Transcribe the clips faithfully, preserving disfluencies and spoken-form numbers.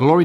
Glory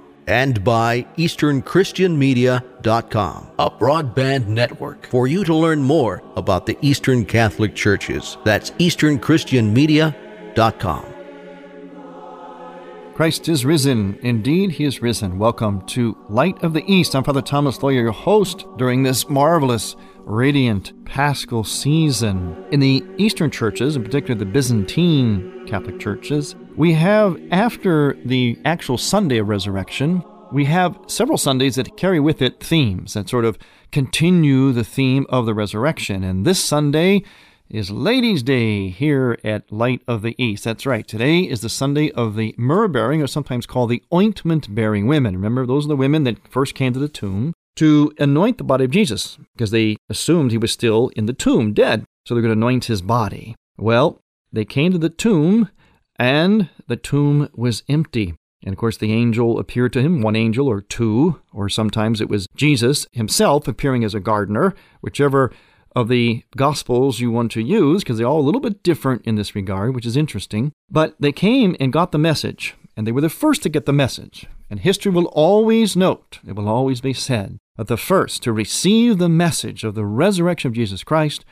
and by eastern christian media dot com, a broadband network for you to learn more about the Eastern Catholic Churches. That's eastern christian media dot com. Christ is risen. Indeed, He is risen. Welcome to Light of the East. I'm Father Thomas Loya, your host during this marvelous, radiant Paschal season. In the Eastern churches, in particular the Byzantine Catholic churches, we have, after the actual Sunday of Resurrection, we have several Sundays that carry with it themes that sort of continue the theme of the Resurrection. And this Sunday is Ladies' Day here at Light of the East. That's right. Today is the Sunday of the myrrh-bearing, or sometimes called the ointment-bearing women. Remember, those are the women that first came to the tomb to anoint the body of Jesus, because they assumed He was still in the tomb, dead, so they're going to anoint His body. Well, they came to the tomb, and the tomb was empty. And, of course, the angel appeared to him, one angel or two, or sometimes it was Jesus Himself appearing as a gardener, whichever of the Gospels you want to use, because they're all a little bit different in this regard, which is interesting. But they came and got the message, and they were the first to get the message. And history will always note, it will always be said, that the first to receive the message of the resurrection of Jesus Christ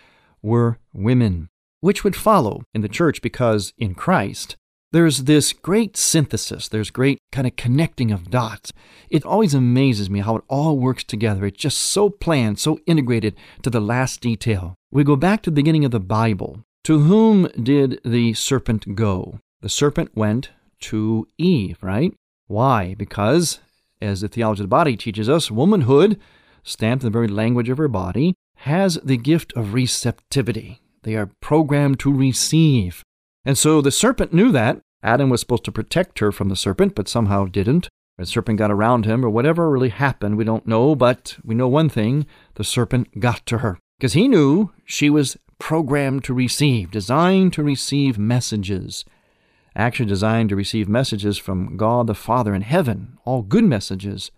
were women, which would follow in the church, because in Christ there's this great synthesis, there's great kind of connecting of dots. It always amazes me how it all works together. It's just so planned, so integrated to the last detail. We go back to the beginning of the Bible. To whom did the serpent go? The serpent went to Eve, right? Why? Because, as the theology of the body teaches us, womanhood, stamped in the very language of her body, has the gift of receptivity. They are programmed to receive. And so the serpent knew that. Adam was supposed to protect her from the serpent, but somehow didn't. The serpent got around him, or whatever really happened, we don't know, but we know one thing, the serpent got to her. Because he knew she was programmed to receive, designed to receive messages. Actually designed to receive messages from God the Father in heaven, all good messages.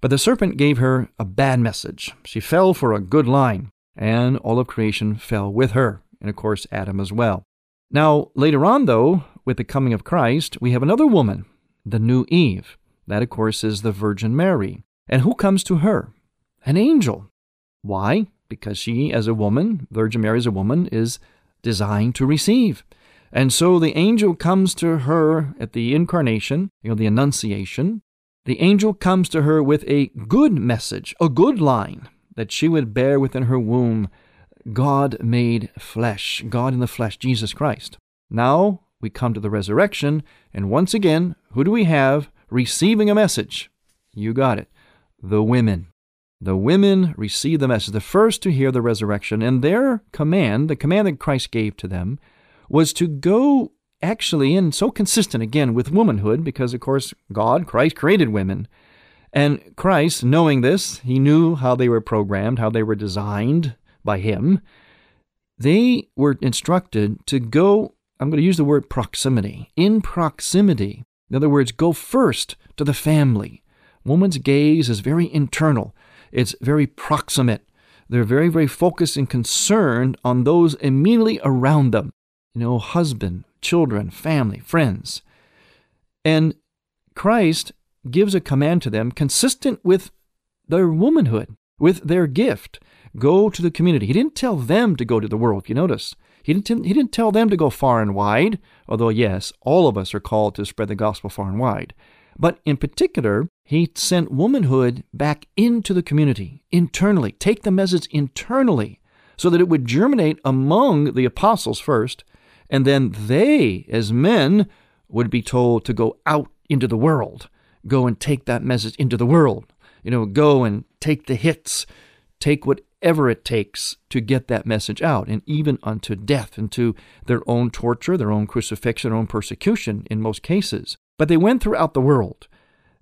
But the serpent gave her a bad message. She fell for a good line, and all of creation fell with her, and of course Adam as well. Now, later on, though, with the coming of Christ, we have another woman, the new Eve. That, of course, is the Virgin Mary. And who comes to her? An angel. Why? Because she, as a woman, Virgin Mary as a woman, is designed to receive. And so the angel comes to her at the incarnation, you know, the Annunciation. The angel comes to her with a good message, a good line, that she would bear within her womb, God made flesh, God in the flesh, Jesus Christ. Now we come to the resurrection, and once again, who do we have receiving a message? You got it. The women. The women receive the message, the first to hear the resurrection, and their command, the command that Christ gave to them, was to go actually, and so consistent again with womanhood, because of course God, Christ, created women. And Christ, knowing this, He knew how they were programmed, how they were designed by Him. They were instructed to go, I'm going to use the word proximity, in proximity. In other words, go first to the family. Woman's gaze is very internal. It's very proximate. They're very, very focused and concerned on those immediately around them. You know, husband, children, family, friends. And Christ gives a command to them consistent with their womanhood, with their gift. Go to the community. He didn't tell them to go to the world, if you notice. He didn't, he didn't tell them to go far and wide, although, yes, all of us are called to spread the gospel far and wide. But in particular, he sent womanhood back into the community, internally. Take the message internally so that it would germinate among the apostles first, and then they, as men, would be told to go out into the world, go and take that message into the world. You know, go and take the hits, take whatever it takes to get that message out, and even unto death, into their own torture, their own crucifixion, their own persecution in most cases. But they went throughout the world,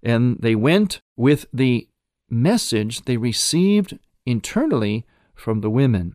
and they went with the message they received internally from the women.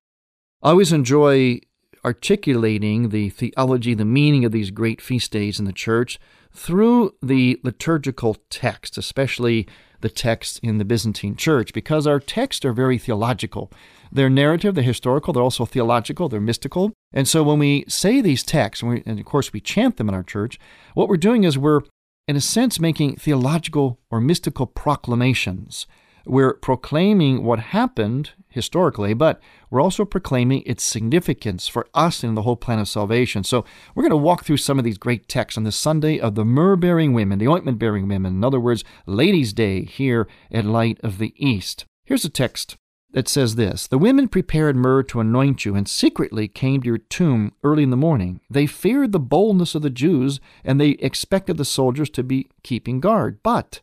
I always enjoy articulating the theology, the meaning of these great feast days in the church through the liturgical text, especially the texts in the Byzantine church, because our texts are very theological. They're narrative, they're historical, they're also theological, they're mystical. And so when we say these texts, and, we, and of course we chant them in our church, what we're doing is we're, in a sense, making theological or mystical proclamations. We're proclaiming what happened historically, but we're also proclaiming its significance for us in the whole plan of salvation. So we're going to walk through some of these great texts on the Sunday of the myrrh-bearing women, the ointment-bearing women, in other words, Ladies' Day here at Light of the East. Here's a text that says this: "The women prepared myrrh to anoint you and secretly came to your tomb early in the morning. They feared the boldness of the Jews, and they expected the soldiers to be keeping guard. But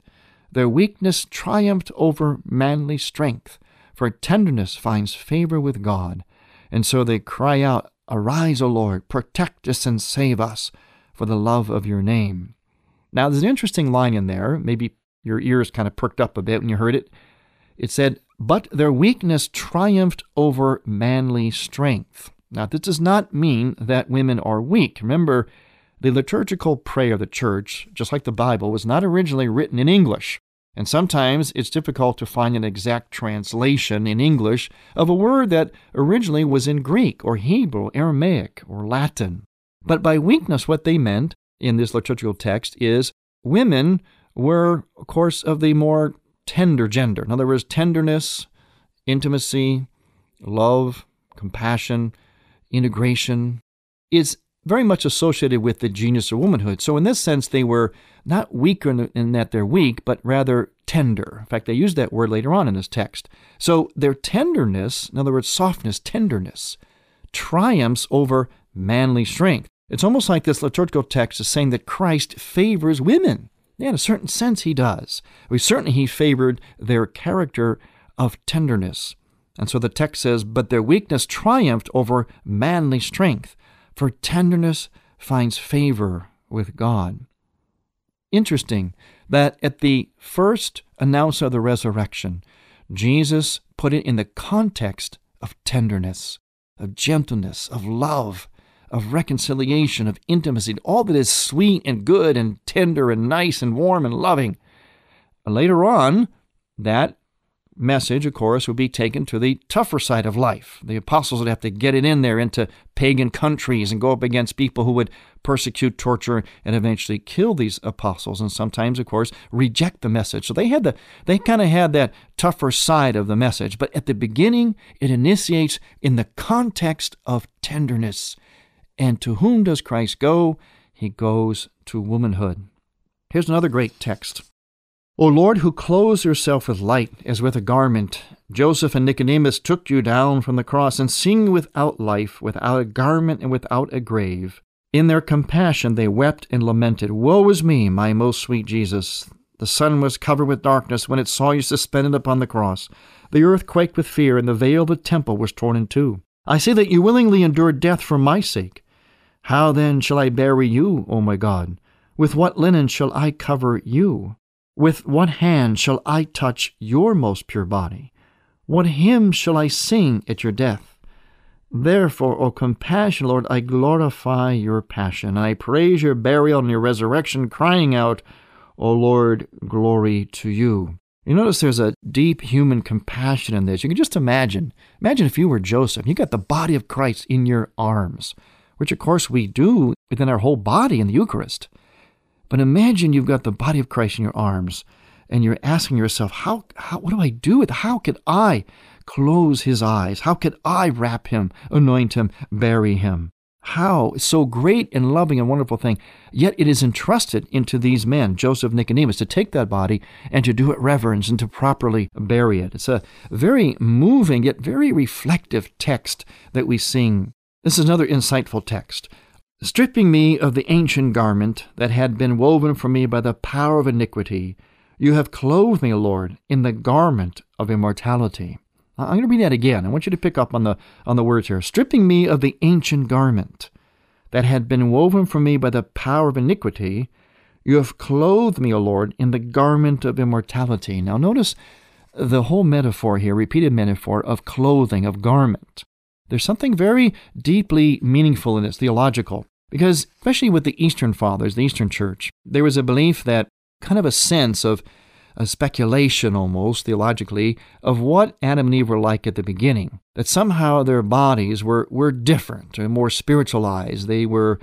their weakness triumphed over manly strength, for tenderness finds favor with God. And so they cry out, 'Arise, O Lord, protect us and save us for the love of your name.'" Now, there's an interesting line in there. Maybe your ears kind of perked up a bit when you heard it. It said, "But their weakness triumphed over manly strength." Now, this does not mean that women are weak. Remember, the liturgical prayer of the church, just like the Bible, was not originally written in English. And sometimes it's difficult to find an exact translation in English of a word that originally was in Greek or Hebrew, Aramaic, or Latin. But by weakness, what they meant in this liturgical text is women were, of course, of the more tender gender. In other words, tenderness, intimacy, love, compassion, integration is very much associated with the genius of womanhood. So in this sense, they were not weaker in, in that they're weak, but rather tender. In fact, they use that word later on in this text. So their tenderness, in other words, softness, tenderness, triumphs over manly strength. It's almost like this liturgical text is saying that Christ favors women. Yeah, in a certain sense, he does. I mean, certainly he favored their character of tenderness. And so the text says, "But their weakness triumphed over manly strength, for tenderness finds favor with God." Interesting that at the first announcement of the resurrection, Jesus put it in the context of tenderness, of gentleness, of love, of reconciliation, of intimacy, all that is sweet and good and tender and nice and warm and loving. Later on, that message, of course, would be taken to the tougher side of life. The apostles would have to get it in there into pagan countries and go up against people who would persecute, torture, and eventually kill these apostles, and sometimes, of course, reject the message. So they had the they kind of had that tougher side of the message. But at the beginning, it initiates in the context of tenderness. And to whom does Christ go? He goes to womanhood. Here's another great text. "O Lord, who clothes yourself with light as with a garment, Joseph and Nicodemus took you down from the cross, and seeing you without life, without a garment, and without a grave, in their compassion they wept and lamented, 'Woe is me, my most sweet Jesus! The sun was covered with darkness when it saw you suspended upon the cross. The earth quaked with fear, and the veil of the temple was torn in two. I see that you willingly endured death for my sake. How then shall I bury you, O my God? With what linen shall I cover you? With what hand shall I touch your most pure body? What hymn shall I sing at your death? Therefore, O compassion, Lord, I glorify your passion, and I praise your burial and your resurrection, crying out, O Lord, glory to you.'" You notice there's a deep human compassion in this. You can just imagine. Imagine if you were Joseph. You got the body of Christ in your arms, which, of course, we do within our whole body in the Eucharist. But imagine you've got the body of Christ in your arms, and you're asking yourself, how, how, what do I do with it? How could I close his eyes? How could I wrap him, anoint him, bury him? How so great and loving and wonderful thing, yet it is entrusted into these men, Joseph, Nicodemus, to take that body and to do it reverence and to properly bury it. It's a very moving yet very reflective text that we sing. This is another insightful text. Stripping me of the ancient garment that had been woven for me by the power of iniquity, you have clothed me, Lord, in the garment of immortality. I'm going to read that again. I want you to pick up on the on the words here. Stripping me of the ancient garment that had been woven for me by the power of iniquity, you have clothed me, O Lord, in the garment of immortality. Now notice the whole metaphor here, repeated metaphor of clothing, of garment. There's something very deeply meaningful in this, theological, because especially with the Eastern Fathers, the Eastern Church, there was a belief that kind of a sense of a speculation almost, theologically, of what Adam and Eve were like at the beginning. That somehow their bodies were, were different and more spiritualized. They were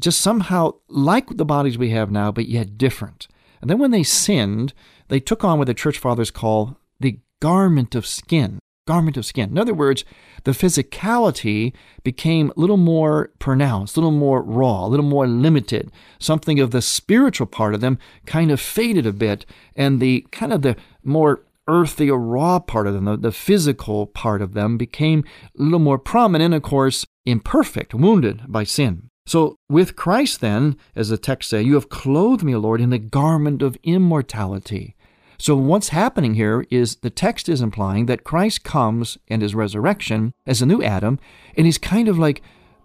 just somehow like the bodies we have now, but yet different. And then when they sinned, they took on what the church fathers call the garment of skin. Garment of skin. In other words, the physicality became a little more pronounced, a little more raw, a little more limited. Something of the spiritual part of them kind of faded a bit, and the kind of the more earthy or raw part of them, the, the physical part of them became a little more prominent, of course, imperfect, wounded by sin. So with Christ then, as the text says, you have clothed me, Lord, in the garment of immortality. So what's happening here is the text is implying that Christ comes and his resurrection as a new Adam, and he's kind of like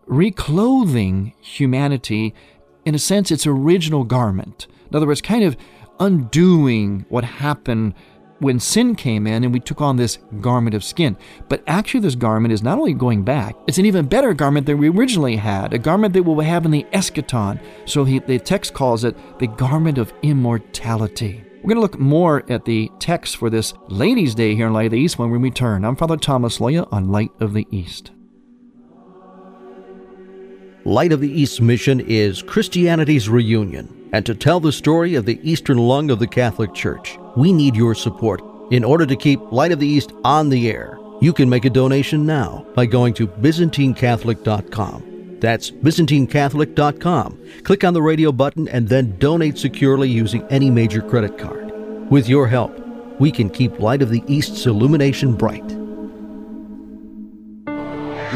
reclothing humanity, in a sense, its original garment. In other words, kind of undoing what happened when sin came in and we took on this garment of skin. But actually this garment is not only going back, it's an even better garment than we originally had, a garment that we'll have in the eschaton. So he, the text calls it the garment of immortality. We're going to look more at the text for this Ladies' Day here in Light of the East when we return. I'm Father Thomas Loya on Light of the East. Light of the East's mission is Christianity's reunion. And to tell the story of the Eastern lung of the Catholic Church, we need your support in order to keep Light of the East on the air. You can make a donation now by going to Byzantine Catholic dot com. That's Byzantine Catholic dot com. Click on the radio button and then donate securely using any major credit card. With your help, we can keep Light of the East's illumination bright.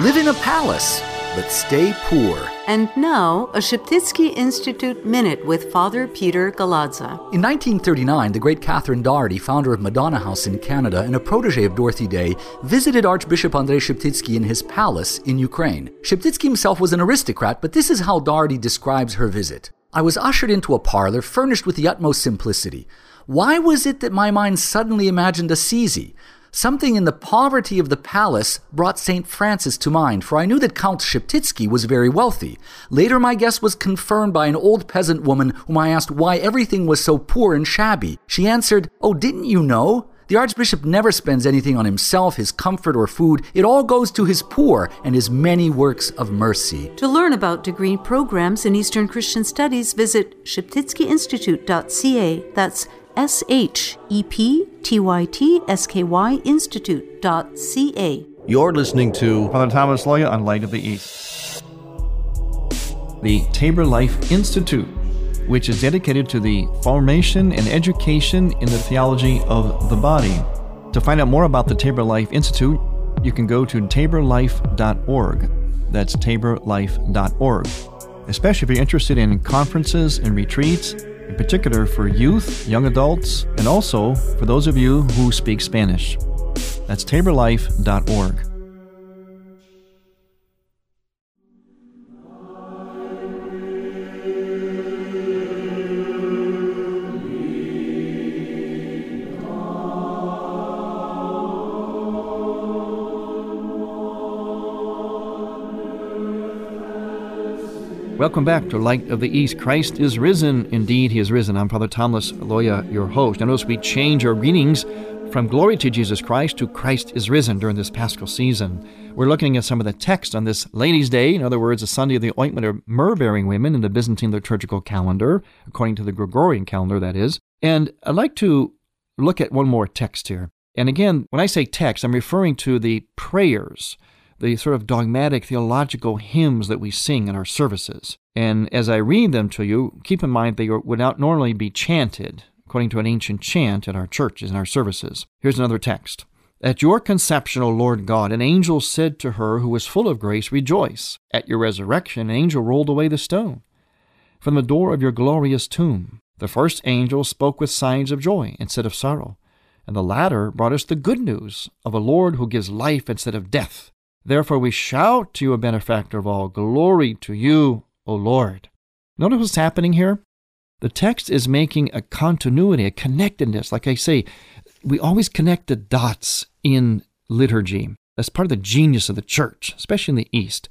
Live in a palace, but stay poor. And now, a Sheptitsky Institute Minute with Father Peter Galadza. In nineteen thirty-nine, the great Catherine Doherty, founder of Madonna House in Canada and a protege of Dorothy Day, visited Archbishop Andrei Sheptitsky in his palace in Ukraine. Sheptitsky himself was an aristocrat, but this is how Doherty describes her visit. I was ushered into a parlor furnished with the utmost simplicity. Why was it that my mind suddenly imagined Assisi? Something in the poverty of the palace brought Saint Francis to mind, for I knew that Count Sheptitsky was very wealthy. Later, my guess was confirmed by an old peasant woman whom I asked why everything was so poor and shabby. She answered, "Oh, didn't you know? The Archbishop never spends anything on himself, his comfort, or food. It all goes to his poor and his many works of mercy." To learn about degree programs in Eastern Christian Studies, visit Sheptitsky Institute dot c a. That's S H E P T Y T S K Y Institute dot c a. You're listening to Father Thomas Loya on Light of the East. The Tabor Life Institute, which is dedicated to the formation and education in the theology of the body. To find out more about the Tabor Life Institute, you can go to Tabor Life dot org. That's Tabor Life dot org. Especially if you're interested in conferences and retreats, in particular for youth, young adults, and also for those of you who speak Spanish. That's Tabor Life dot org. Welcome back to Light of the East. Christ is risen. Indeed, he is risen. I'm Father Thomas Loya, your host. Now notice we change our greetings from glory to Jesus Christ to Christ is risen during this Paschal season. We're looking at some of the text on this Ladies' Day, in other words, the Sunday of the ointment of myrrh-bearing women in the Byzantine liturgical calendar, according to the Gregorian calendar, that is. And I'd like to look at one more text here. And again, when I say text, I'm referring to the prayers the sort of dogmatic theological hymns that we sing in our services. And as I read them to you, keep in mind they would not normally be chanted according to an ancient chant in our churches and our services. Here's another text. At your conception, O Lord God, an angel said to her who was full of grace, rejoice. At your resurrection, an angel rolled away the stone from the door of your glorious tomb. The first angel spoke with signs of joy instead of sorrow, and the latter brought us the good news of a Lord who gives life instead of death. Therefore we shout to you, a benefactor of all, glory to you, O Lord. Notice what's happening here? The text is making a continuity, a connectedness. Like I say, we always connect the dots in liturgy. That's part of the genius of the church, especially in the East.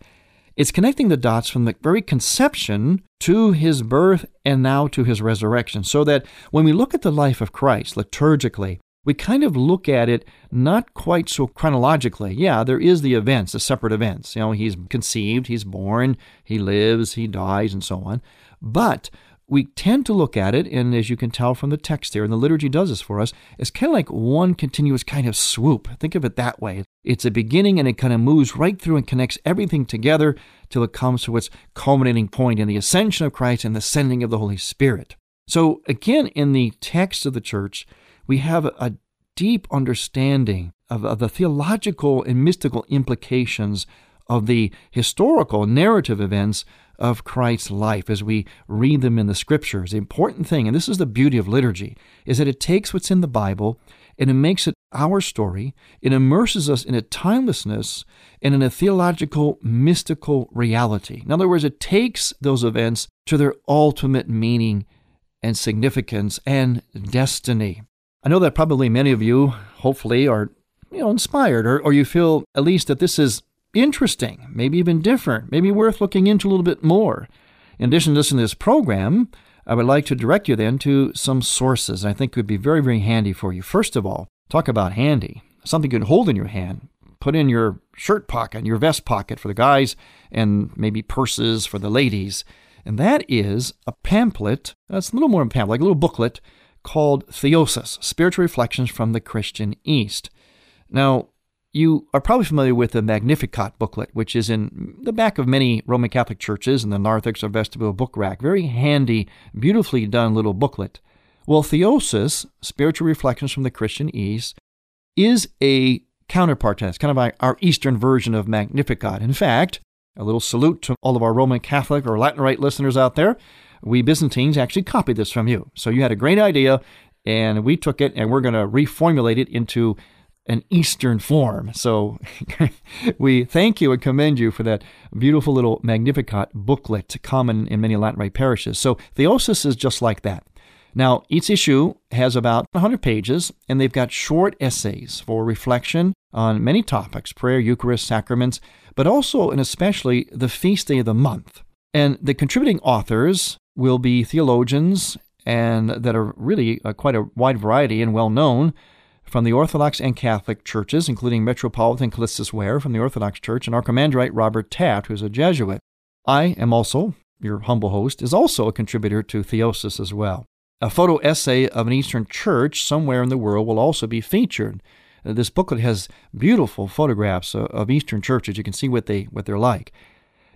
It's connecting the dots from the very conception to his birth and now to his resurrection, so that when we look at the life of Christ liturgically, we kind of look at it not quite so chronologically. Yeah, there is the events, the separate events. You know, he's conceived, he's born, he lives, he dies, and so on. But we tend to look at it, and as you can tell from the text here, and the liturgy does this for us, it's kind of like one continuous kind of swoop. Think of it that way. It's a beginning, and it kind of moves right through and connects everything together till it comes to its culminating point in the ascension of Christ and the sending of the Holy Spirit. So again, in the text of the church, we have a deep understanding of, of the theological and mystical implications of the historical narrative events of Christ's life as we read them in the Scriptures. The important thing, and this is the beauty of liturgy, is that it takes what's in the Bible and it makes it our story. It immerses us in a timelessness and in a theological, mystical reality. In other words, it takes those events to their ultimate meaning and significance and destiny. I know that probably many of you, hopefully, are you know inspired, or, or you feel at least that this is interesting, maybe even different, maybe worth looking into a little bit more. In addition to listening to this program, I would like to direct you then to some sources I think would be very, very handy for you. First of all, talk about handy, something you can hold in your hand, put in your shirt pocket, your vest pocket for the guys, and maybe purses for the ladies. And that is a pamphlet, that's a little more than a pamphlet, like a little booklet, called Theosis, Spiritual Reflections from the Christian East. Now, you are probably familiar with the Magnificat booklet, which is in the back of many Roman Catholic churches in the narthex or vestibule book rack. Very handy, beautifully done little booklet. Well, Theosis, Spiritual Reflections from the Christian East, is a counterpart to that. It's kind of our Eastern version of Magnificat. In fact, a little salute to all of our Roman Catholic or Latin Rite listeners out there. We Byzantines actually copied this from you. So you had a great idea, and we took it, and we're going to reformulate it into an Eastern form. So we thank you and commend you for that beautiful little Magnificat booklet, common in many Latin Rite parishes. So Theosis is just like that. Now, each issue has about one hundred pages, and they've got short essays for reflection on many topics, prayer, Eucharist, sacraments, but also and especially the feast day of the month. And the contributing authors will be theologians and that are really uh, quite a wide variety and well-known from the Orthodox and Catholic churches, including Metropolitan Callistus Ware from the Orthodox Church and Archimandrite Robert Taft, who's a Jesuit. I am also, your humble host, is also a contributor to Theosis as well. A photo essay of an Eastern church somewhere in the world will also be featured. Uh, this booklet has beautiful photographs uh, of Eastern churches. You can see what they what they're like.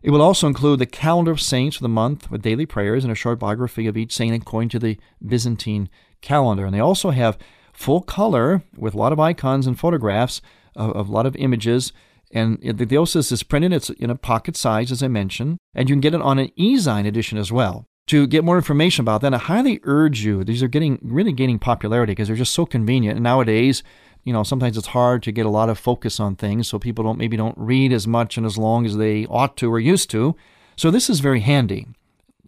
It will also include the calendar of saints for the month with daily prayers and a short biography of each saint according to the Byzantine calendar. And they also have full color with a lot of icons and photographs of, of a lot of images. And the Theosis is printed. It's in a pocket size, as I mentioned. And you can get it on an e-zine edition as well. To get more information about that, I highly urge you. These are getting really gaining popularity because they're just so convenient. And nowadays, you know, sometimes it's hard to get a lot of focus on things, so people don't maybe don't read as much and as long as they ought to or used to. So this is very handy.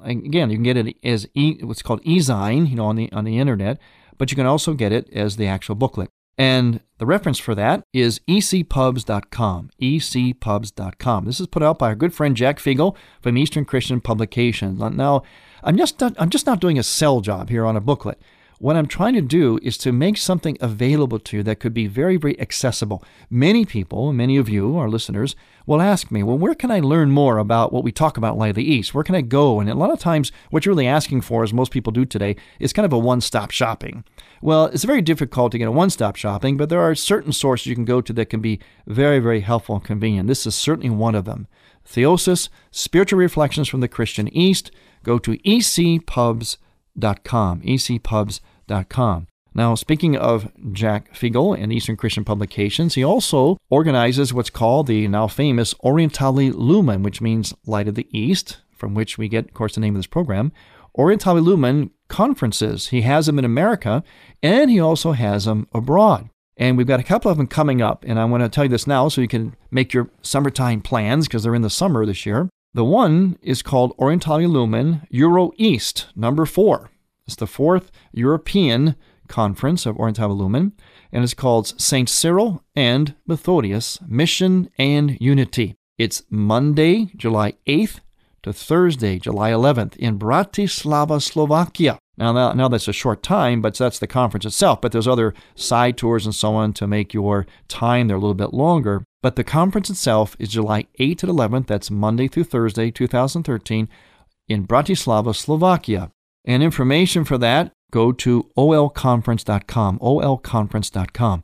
Again, you can get it as e, what's called e-zine, you know, on the on the internet, but you can also get it as the actual booklet. And the reference for that is e c pubs dot com, e c pubs dot com. This is put out by our good friend Jack Fiegel from Eastern Christian Publications. Now, I'm just not, I'm just not doing a sell job here on a booklet. What I'm trying to do is to make something available to you that could be very, very accessible. Many people, many of you, our listeners, will ask me, well, where can I learn more about what we talk about Light of the East? Where can I go? And a lot of times what you're really asking for, as most people do today, is kind of a one-stop shopping. Well, it's very difficult to get a one-stop shopping, but there are certain sources you can go to that can be very, very helpful and convenient. This is certainly one of them. Theosis, Spiritual Reflections from the Christian East. Go to e c pubs dot com, e c pubs dot com. Now, speaking of Jack Fiegel and Eastern Christian Publications, he also organizes what's called the now famous Orientali Lumen, which means Light of the East, from which we get, of course, the name of this program, Orientali Lumen conferences. He has them in America, and he also has them abroad. And we've got a couple of them coming up, and I want to tell you this now so you can make your summertime plans, because they're in the summer this year. The one is called Orientali Lumen Euro East, number four. It's the fourth European Conference of Orientali Lumen, and it's called Saint Cyril and Methodius, Mission and Unity. It's Monday, July eighth to Thursday, July eleventh in Bratislava, Slovakia. Now, now, now that's a short time, but that's the conference itself, but there's other side tours and so on to make your time there a little bit longer. But the conference itself is July eighth to the eleventh, that's Monday through Thursday, two thousand thirteen, in Bratislava, Slovakia. And information for that, go to o l conference dot com, o l conference dot com.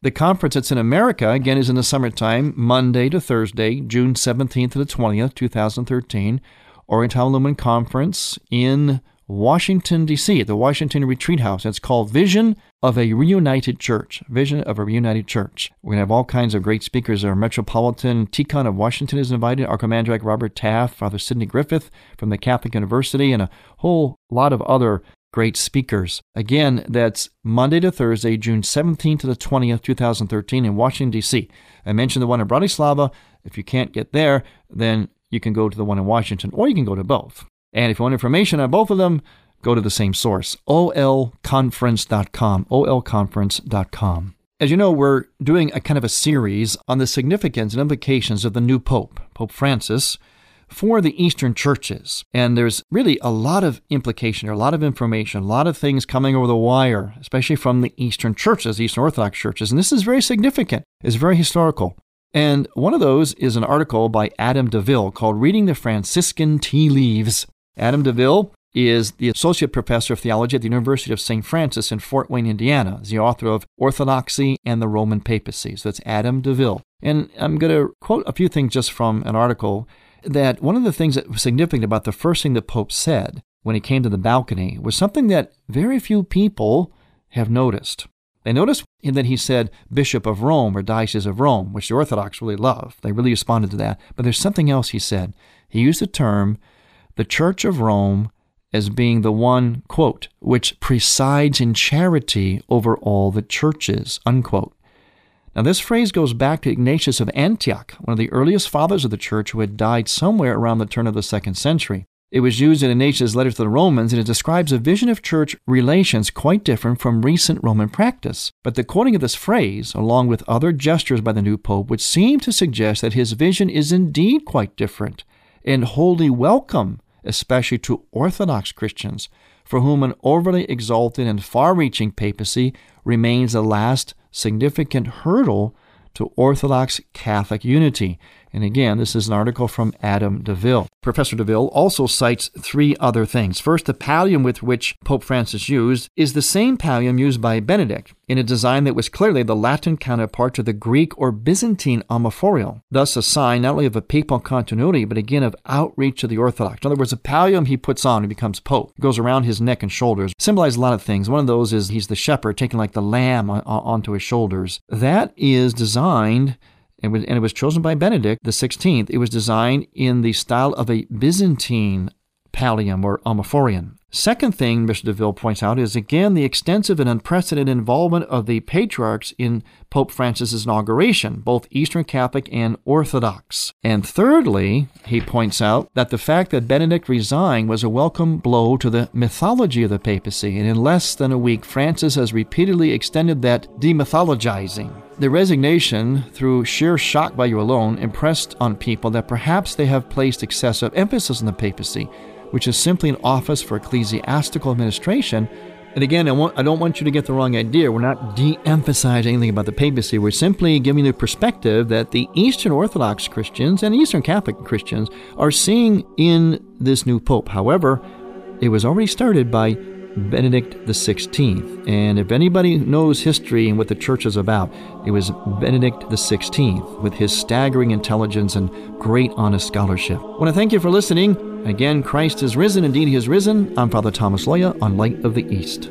The conference that's in America, again, is in the summertime, Monday to Thursday, June seventeenth to the twentieth, two thousand thirteen, Oriental Lumen Conference in Washington, D C, at the Washington Retreat House. It's called Vision of a Reunited Church, Vision of a Reunited Church. We're going to have all kinds of great speakers. Our Metropolitan Tikhan of Washington is invited, Archimandrite Robert Taft, Father Sidney Griffith from the Catholic University, and a whole lot of other great speakers. Again, that's Monday to Thursday, June seventeenth to the twentieth, two thousand thirteen, in Washington, D C. I mentioned the one in Bratislava. If you can't get there, then you can go to the one in Washington, or you can go to both. And if you want information on both of them, go to the same source, o l conference dot com, o l conference dot com. As you know, we're doing a kind of a series on the significance and implications of the new Pope, Pope Francis, for the Eastern churches. And there's really a lot of implication, a lot of information, a lot of things coming over the wire, especially from the Eastern churches, Eastern Orthodox churches. And this is very significant. It's very historical. And one of those is an article by Adam DeVille called Reading the Franciscan Tea Leaves. Adam DeVille is the Associate Professor of Theology at the University of Saint Francis in Fort Wayne, Indiana. He's the author of Orthodoxy and the Roman Papacy. So that's Adam DeVille. And I'm going to quote a few things just from an article, that one of the things that was significant about the first thing the Pope said when he came to the balcony was something that very few people have noticed. They noticed that he said Bishop of Rome or Diocese of Rome, which the Orthodox really love. They really responded to that. But there's something else he said. He used the term the Church of Rome as being the one, quote, which presides in charity over all the churches, unquote. Now, this phrase goes back to Ignatius of Antioch, one of the earliest fathers of the church, who had died somewhere around the turn of the second century. It was used in Ignatius' letter to the Romans, and it describes a vision of church relations quite different from recent Roman practice. But the quoting of this phrase, along with other gestures by the new Pope, would seem to suggest that his vision is indeed quite different and wholly welcome, especially to Orthodox Christians, for whom an overly exalted and far-reaching papacy remains the last significant hurdle to Orthodox Catholic unity. And again, this is an article from Adam DeVille. Professor DeVille also cites three other things. First, the pallium with which Pope Francis used is the same pallium used by Benedict in a design that was clearly the Latin counterpart to the Greek or Byzantine omophorial, thus a sign not only of a papal continuity, but again of outreach to the Orthodox. In other words, the pallium he puts on, he becomes Pope. It goes around his neck and shoulders, symbolizes a lot of things. One of those is he's the shepherd, taking like the lamb on, on, onto his shoulders. That is designed... And it was chosen by Benedict the sixteenth. It was designed in the style of a Byzantine pallium or omophorion. Second thing, Mister DeVille points out, is again the extensive and unprecedented involvement of the patriarchs in Pope Francis' inauguration, both Eastern Catholic and Orthodox. And thirdly, he points out that the fact that Benedict resigned was a welcome blow to the mythology of the papacy, and in less than a week, Francis has repeatedly extended that demythologizing. The resignation, through sheer shock by you alone, impressed on people that perhaps they have placed excessive emphasis on the papacy, which is simply an office for ecclesiastical administration, And again, I, want, I don't want you to get the wrong idea. We're not de-emphasizing anything about the papacy. We're simply giving the perspective that the Eastern Orthodox Christians and Eastern Catholic Christians are seeing in this new pope. However, it was already started by Benedict the sixteenth. And if anybody knows history and what the church is about, it was Benedict the sixteenth with his staggering intelligence and great honest scholarship. I want to thank you for listening. Again, Christ is risen. Indeed, he is risen. I'm Father Thomas Loya on Light of the East.